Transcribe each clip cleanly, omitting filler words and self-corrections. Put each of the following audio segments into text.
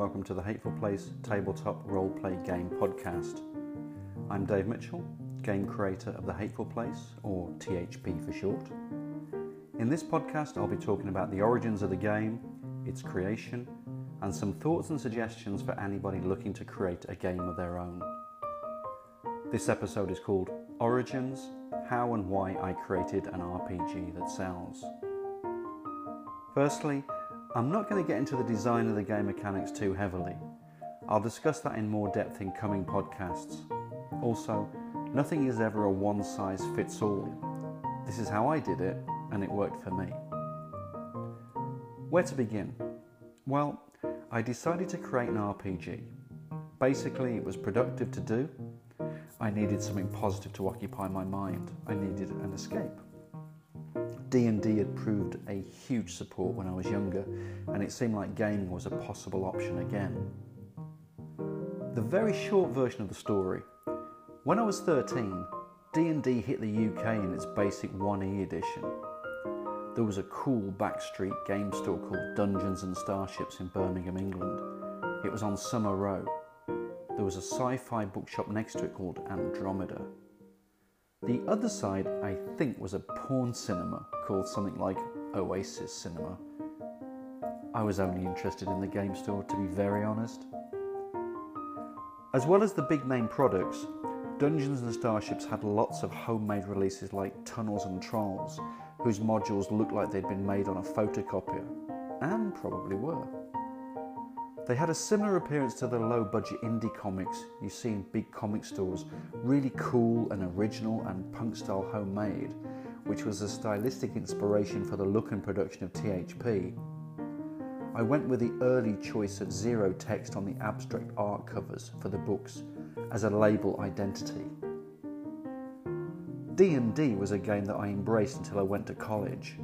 welcome to the Hateful Place Tabletop Roleplay Game Podcast. I'm Dave Mitchell, game creator of The Hateful Place, or THP for short. In this podcast, I'll be talking about the origins of the game, its creation, and some thoughts and suggestions for anybody looking to create a game of their own. This episode is called Origins, How and Why I Created an RPG That Sells. Firstly, I'm not going to get into the design of the game mechanics too heavily. I'll discuss that in more depth in coming podcasts. Also, nothing is ever a one-size-fits-all. This is how I did it, and it worked for me. Where to begin? Well, I decided to create an RPG. Basically, it was productive to do. I needed something positive to occupy my mind. I needed an escape. D&D had proved a huge support when I was younger, and it seemed like gaming was a possible option again. The very short version of the story. When I was 13, D&D hit the UK in its basic 1E edition. There was a cool backstreet game store called Dungeons and Starships in Birmingham, England. It was on Summer Row. There was a sci-fi bookshop next to it called Andromeda. The other side, I think, was a porn cinema called something like Oasis Cinema. I was only interested in the game store, to be very honest. As well as the big name products, Dungeons and Starships had lots of homemade releases like Tunnels and Trolls, whose modules looked like they'd been made on a photocopier, and probably were. They had a similar appearance to the low-budget indie comics you see in big comic stores, really cool and original and punk-style homemade, which was a stylistic inspiration for the look and production of THP. I went with the early choice of zero text on the abstract art covers for the books as a label identity. D&D was a game that I embraced until I went to college.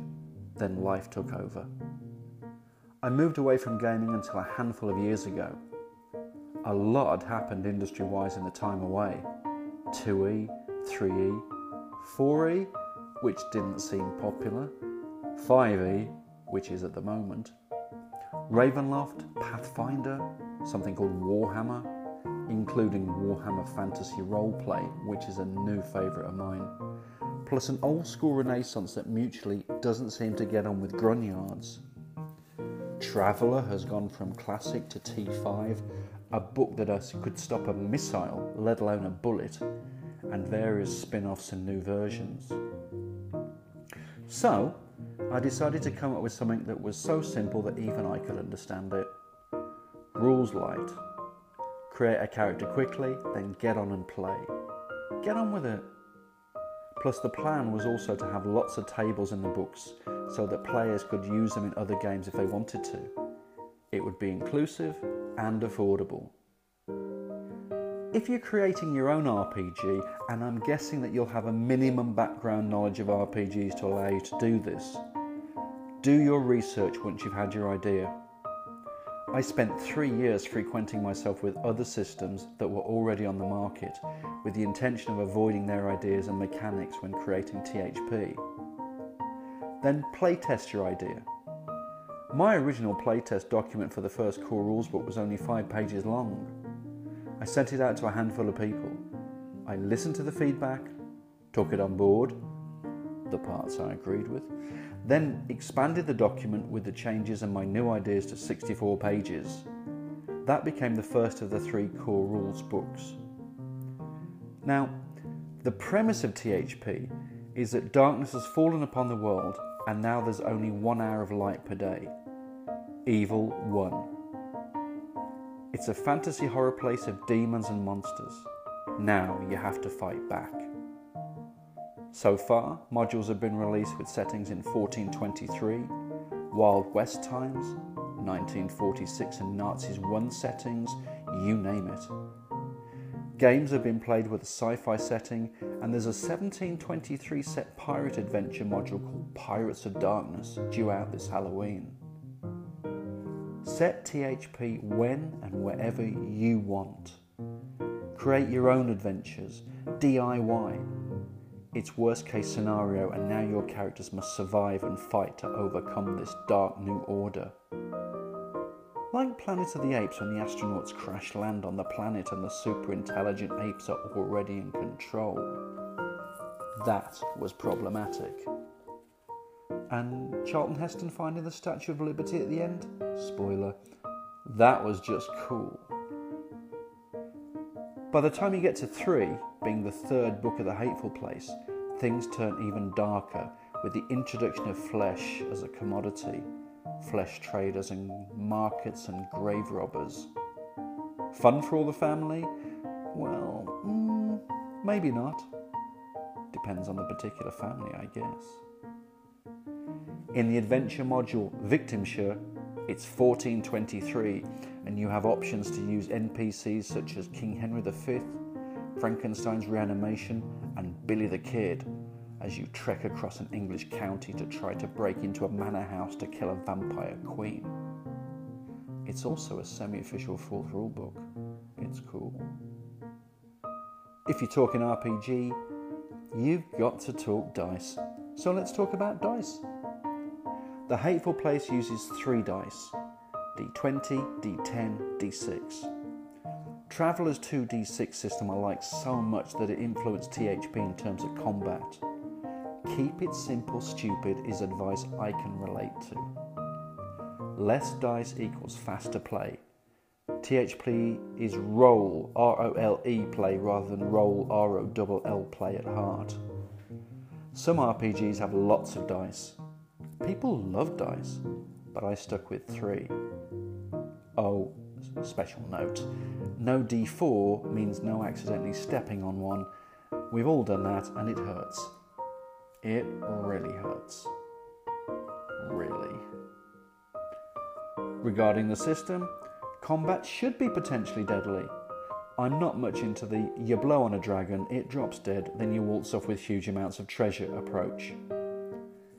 Then life took over. I moved away from gaming until a handful of years ago. A lot had happened industry-wise in the time away. 2E, 3E, 4E, which didn't seem popular, 5E, which is at the moment, Ravenloft, Pathfinder, something called Warhammer, including Warhammer Fantasy Roleplay, which is a new favourite of mine, plus an old-school renaissance that mutually doesn't seem to get on with Grunyards. Traveller has gone from classic to T5, a book that could stop a missile, let alone a bullet, and various spin-offs and new versions. So, I decided to come up with something that was so simple that even I could understand it. Rules light. Create a character quickly, then get on and play. Get on with it. Plus the plan was also to have lots of tables in the books so that players could use them in other games if they wanted to. It would be inclusive and affordable. If you're creating your own RPG, and I'm guessing that you'll have a minimum background knowledge of RPGs to allow you to do this, do your research once you've had your idea. I spent 3 years frequenting myself with other systems that were already on the market with the intention of avoiding their ideas and mechanics when creating THP. Then playtest your idea. My original playtest document for the first core rules book was only 5 pages long. I sent it out to a handful of people. I listened to the feedback, took it on board, the parts I agreed with, then expanded the document with the changes and my new ideas to 64 pages. That became the first of the 3 core rules books. Now, the premise of THP is that darkness has fallen upon the world and now there's only 1 hour of light per day. Evil 1. It's a fantasy horror place of demons and monsters. Now you have to fight back. So far, modules have been released with settings in 1423, Wild West times, 1946 and Nazis 1 settings, you name it. Games have been played with a sci-fi setting, and there's a 1723 set pirate adventure module called Pirates of Darkness due out this Halloween. Set THP when and wherever you want. Create your own adventures, DIY. It's worst case scenario, and now your characters must survive and fight to overcome this dark new order. Like Planet of the Apes, when the astronauts crash land on the planet and the super intelligent apes are already in control. That was problematic. And Charlton Heston finding the Statue of Liberty at the end? Spoiler. That was just cool. By the time you get to 3, being the third book of The Hateful Place, things turn even darker with the introduction of flesh as a commodity. Flesh traders and markets and grave robbers. Fun for all the family? Well, maybe not. Depends on the particular family, I guess. In the adventure module Victimshire, it's 1423 and you have options to use NPCs such as King Henry V, Frankenstein's Reanimation and Billy the Kid, as you trek across an English county to try to break into a manor house to kill a vampire queen. It's also a semi-official 4th rule book. It's cool. If you're talking RPG, you've got to talk dice. So let's talk about dice. The Hateful Place uses 3 dice, D20, D10, D6. Traveller's 2d6 system I like so much that it influenced THP in terms of combat. Keep it simple, stupid is advice I can relate to. Less dice equals faster play. THP is roll, R-O-L-E play, rather than roll, R-O-L-L play at heart. Some RPGs have lots of dice. People love dice, but I stuck with 3. Oh, special note, no D4 means no accidentally stepping on one. We've all done that and it hurts. It really hurts. Really. Regarding the system, combat should be potentially deadly. I'm not much into the you blow on a dragon, it drops dead, then you waltz off with huge amounts of treasure approach.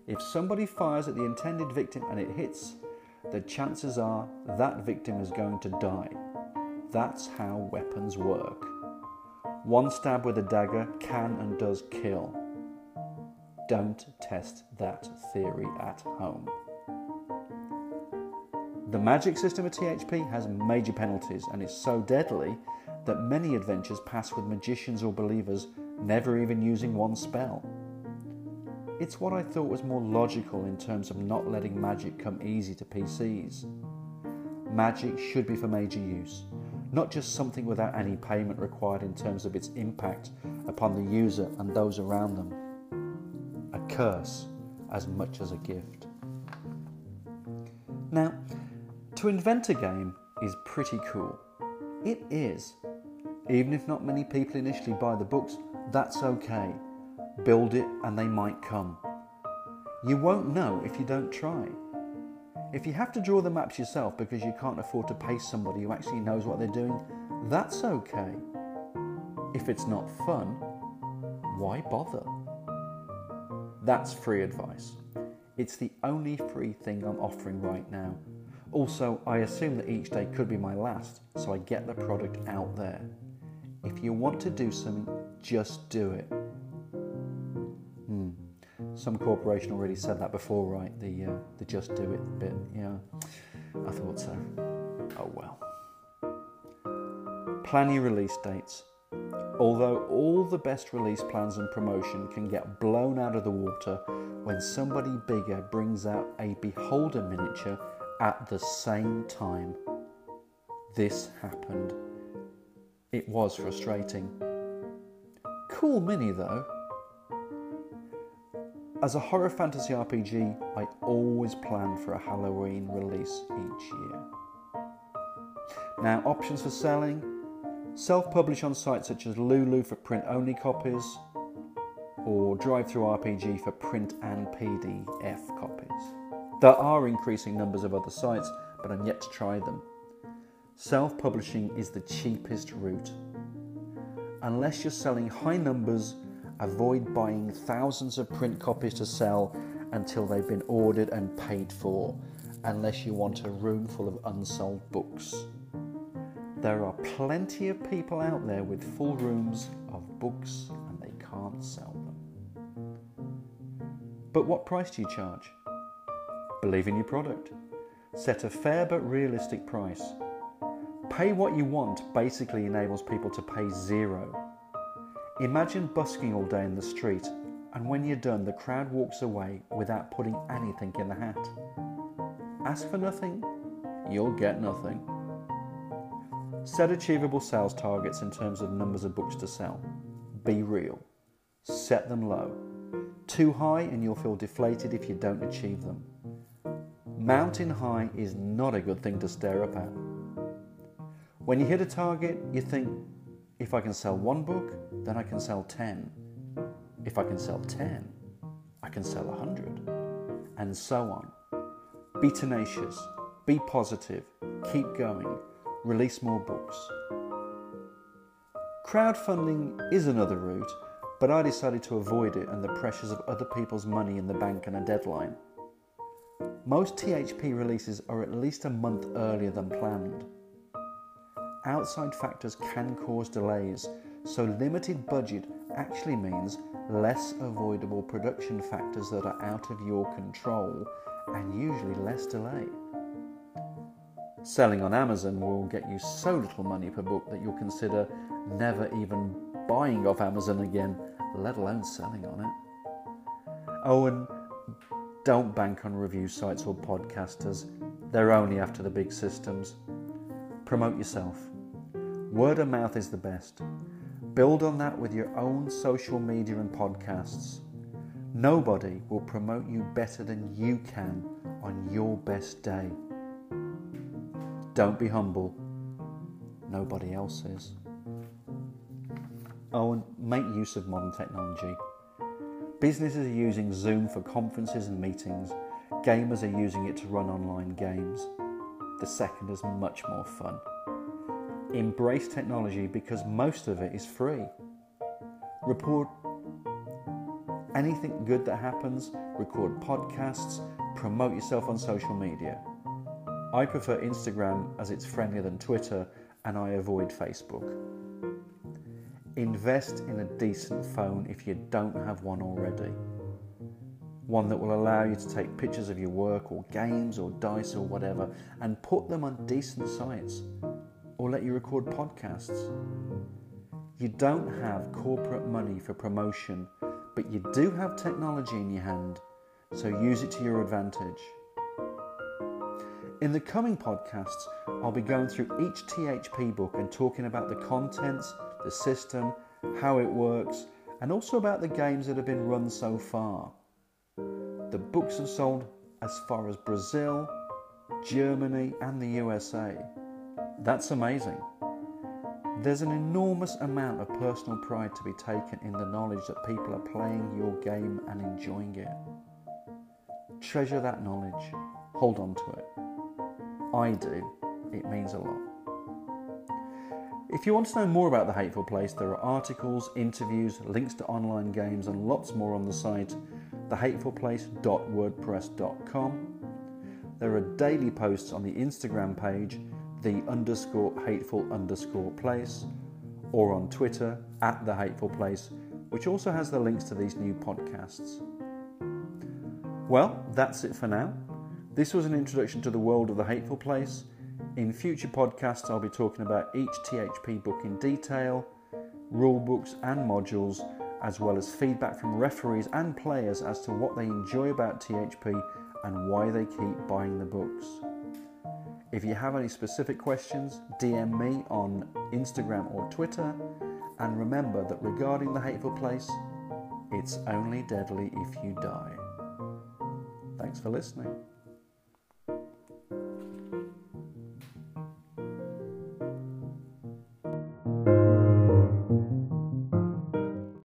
If somebody fires at the intended victim and it hits, the chances are that victim is going to die. That's how weapons work. One stab with a dagger can and does kill. Don't test that theory at home. The magic system of THP has major penalties and is so deadly that many adventures pass with magicians or believers never even using one spell. It's what I thought was more logical in terms of not letting magic come easy to PCs. Magic should be for major use, not just something without any payment required in terms of its impact upon the user and those around them. A curse as much as a gift. Now, to invent a game is pretty cool. It is. Even if not many people initially buy the books, that's okay. Build it and they might come. You won't know if you don't try. If you have to draw the maps yourself because you can't afford to pay somebody who actually knows what they're doing, that's okay. If it's not fun, why bother? That's free advice. It's the only free thing I'm offering right now. Also, I assume that each day could be my last, so I get the product out there. If you want to do something, just do it. Some corporation already said that before, right? The just do it bit, yeah. I thought so. Oh well. Plan your release dates. Although all the best release plans and promotion can get blown out of the water when somebody bigger brings out a Beholder miniature at the same time. This happened. It was frustrating. Cool mini though. As a horror fantasy RPG, I always plan for a Halloween release each year. Now, options for selling. Self-publish on sites such as Lulu for print-only copies, or DriveThruRPG for print and PDF copies. There are increasing numbers of other sites, but I'm yet to try them. Self-publishing is the cheapest route. Unless you're selling high numbers, avoid buying thousands of print copies to sell until they've been ordered and paid for, unless you want a room full of unsold books. There are plenty of people out there with full rooms of books and they can't sell them. But what price do you charge? Believe in your product. Set a fair but realistic price. Pay what you want basically enables people to pay zero. Imagine busking all day in the street, and when you're done, the crowd walks away without putting anything in the hat. Ask for nothing, you'll get nothing. Set achievable sales targets in terms of numbers of books to sell. Be real. Set them low. Too high and you'll feel deflated if you don't achieve them. Mountain high is not a good thing to stare up at. When you hit a target, you think, if I can sell one book, then I can sell 10. If I can sell 10, I can sell 100. And so on. Be tenacious. Be positive. Keep going. Release more books. Crowdfunding is another route, but I decided to avoid it and the pressures of other people's money in the bank and a deadline. Most THP releases are at least a month earlier than planned. Outside factors can cause delays, so limited budget actually means less avoidable production factors that are out of your control, and usually less delay. Selling on Amazon will get you so little money per book that you'll consider never even buying off Amazon again, let alone selling on it. Oh, and don't bank on review sites or podcasters. They're only after the big systems. Promote yourself. Word of mouth is the best. Build on that with your own social media and podcasts. Nobody will promote you better than you can on your best day. Don't be humble. Nobody else is. Oh, and make use of modern technology. Businesses are using Zoom for conferences and meetings. Gamers are using it to run online games. The second is much more fun. Embrace technology because most of it is free. Report anything good that happens, record podcasts, promote yourself on social media. I prefer Instagram as it's friendlier than Twitter, and I avoid Facebook. Invest in a decent phone if you don't have one already. One that will allow you to take pictures of your work or games or dice or whatever and put them on decent sites, or let you record podcasts. You don't have corporate money for promotion, but you do have technology in your hand, so use it to your advantage. In the coming podcasts, I'll be going through each THP book and talking about the contents, the system, how it works, and also about the games that have been run so far. The books have sold as far as Brazil, Germany, and the USA. That's amazing. There's an enormous amount of personal pride to be taken in the knowledge that people are playing your game and enjoying it. Treasure that knowledge. Hold on to it. I do. It means a lot. If you want to know more about The Hateful Place, there are articles, interviews, links to online games and lots more on the site, thehatefulplace.wordpress.com. There are daily posts on the Instagram page, the_hateful_place, or on Twitter, @thehatefulplace, which also has the links to these new podcasts. Well, that's it for now. This was an introduction to the world of The Hateful Place. In future podcasts, I'll be talking about each THP book in detail, rule books and modules, as well as feedback from referees and players as to what they enjoy about THP and why they keep buying the books. If you have any specific questions, DM me on Instagram or Twitter, and remember that regarding The Hateful Place, it's only deadly if you die. Thanks for listening.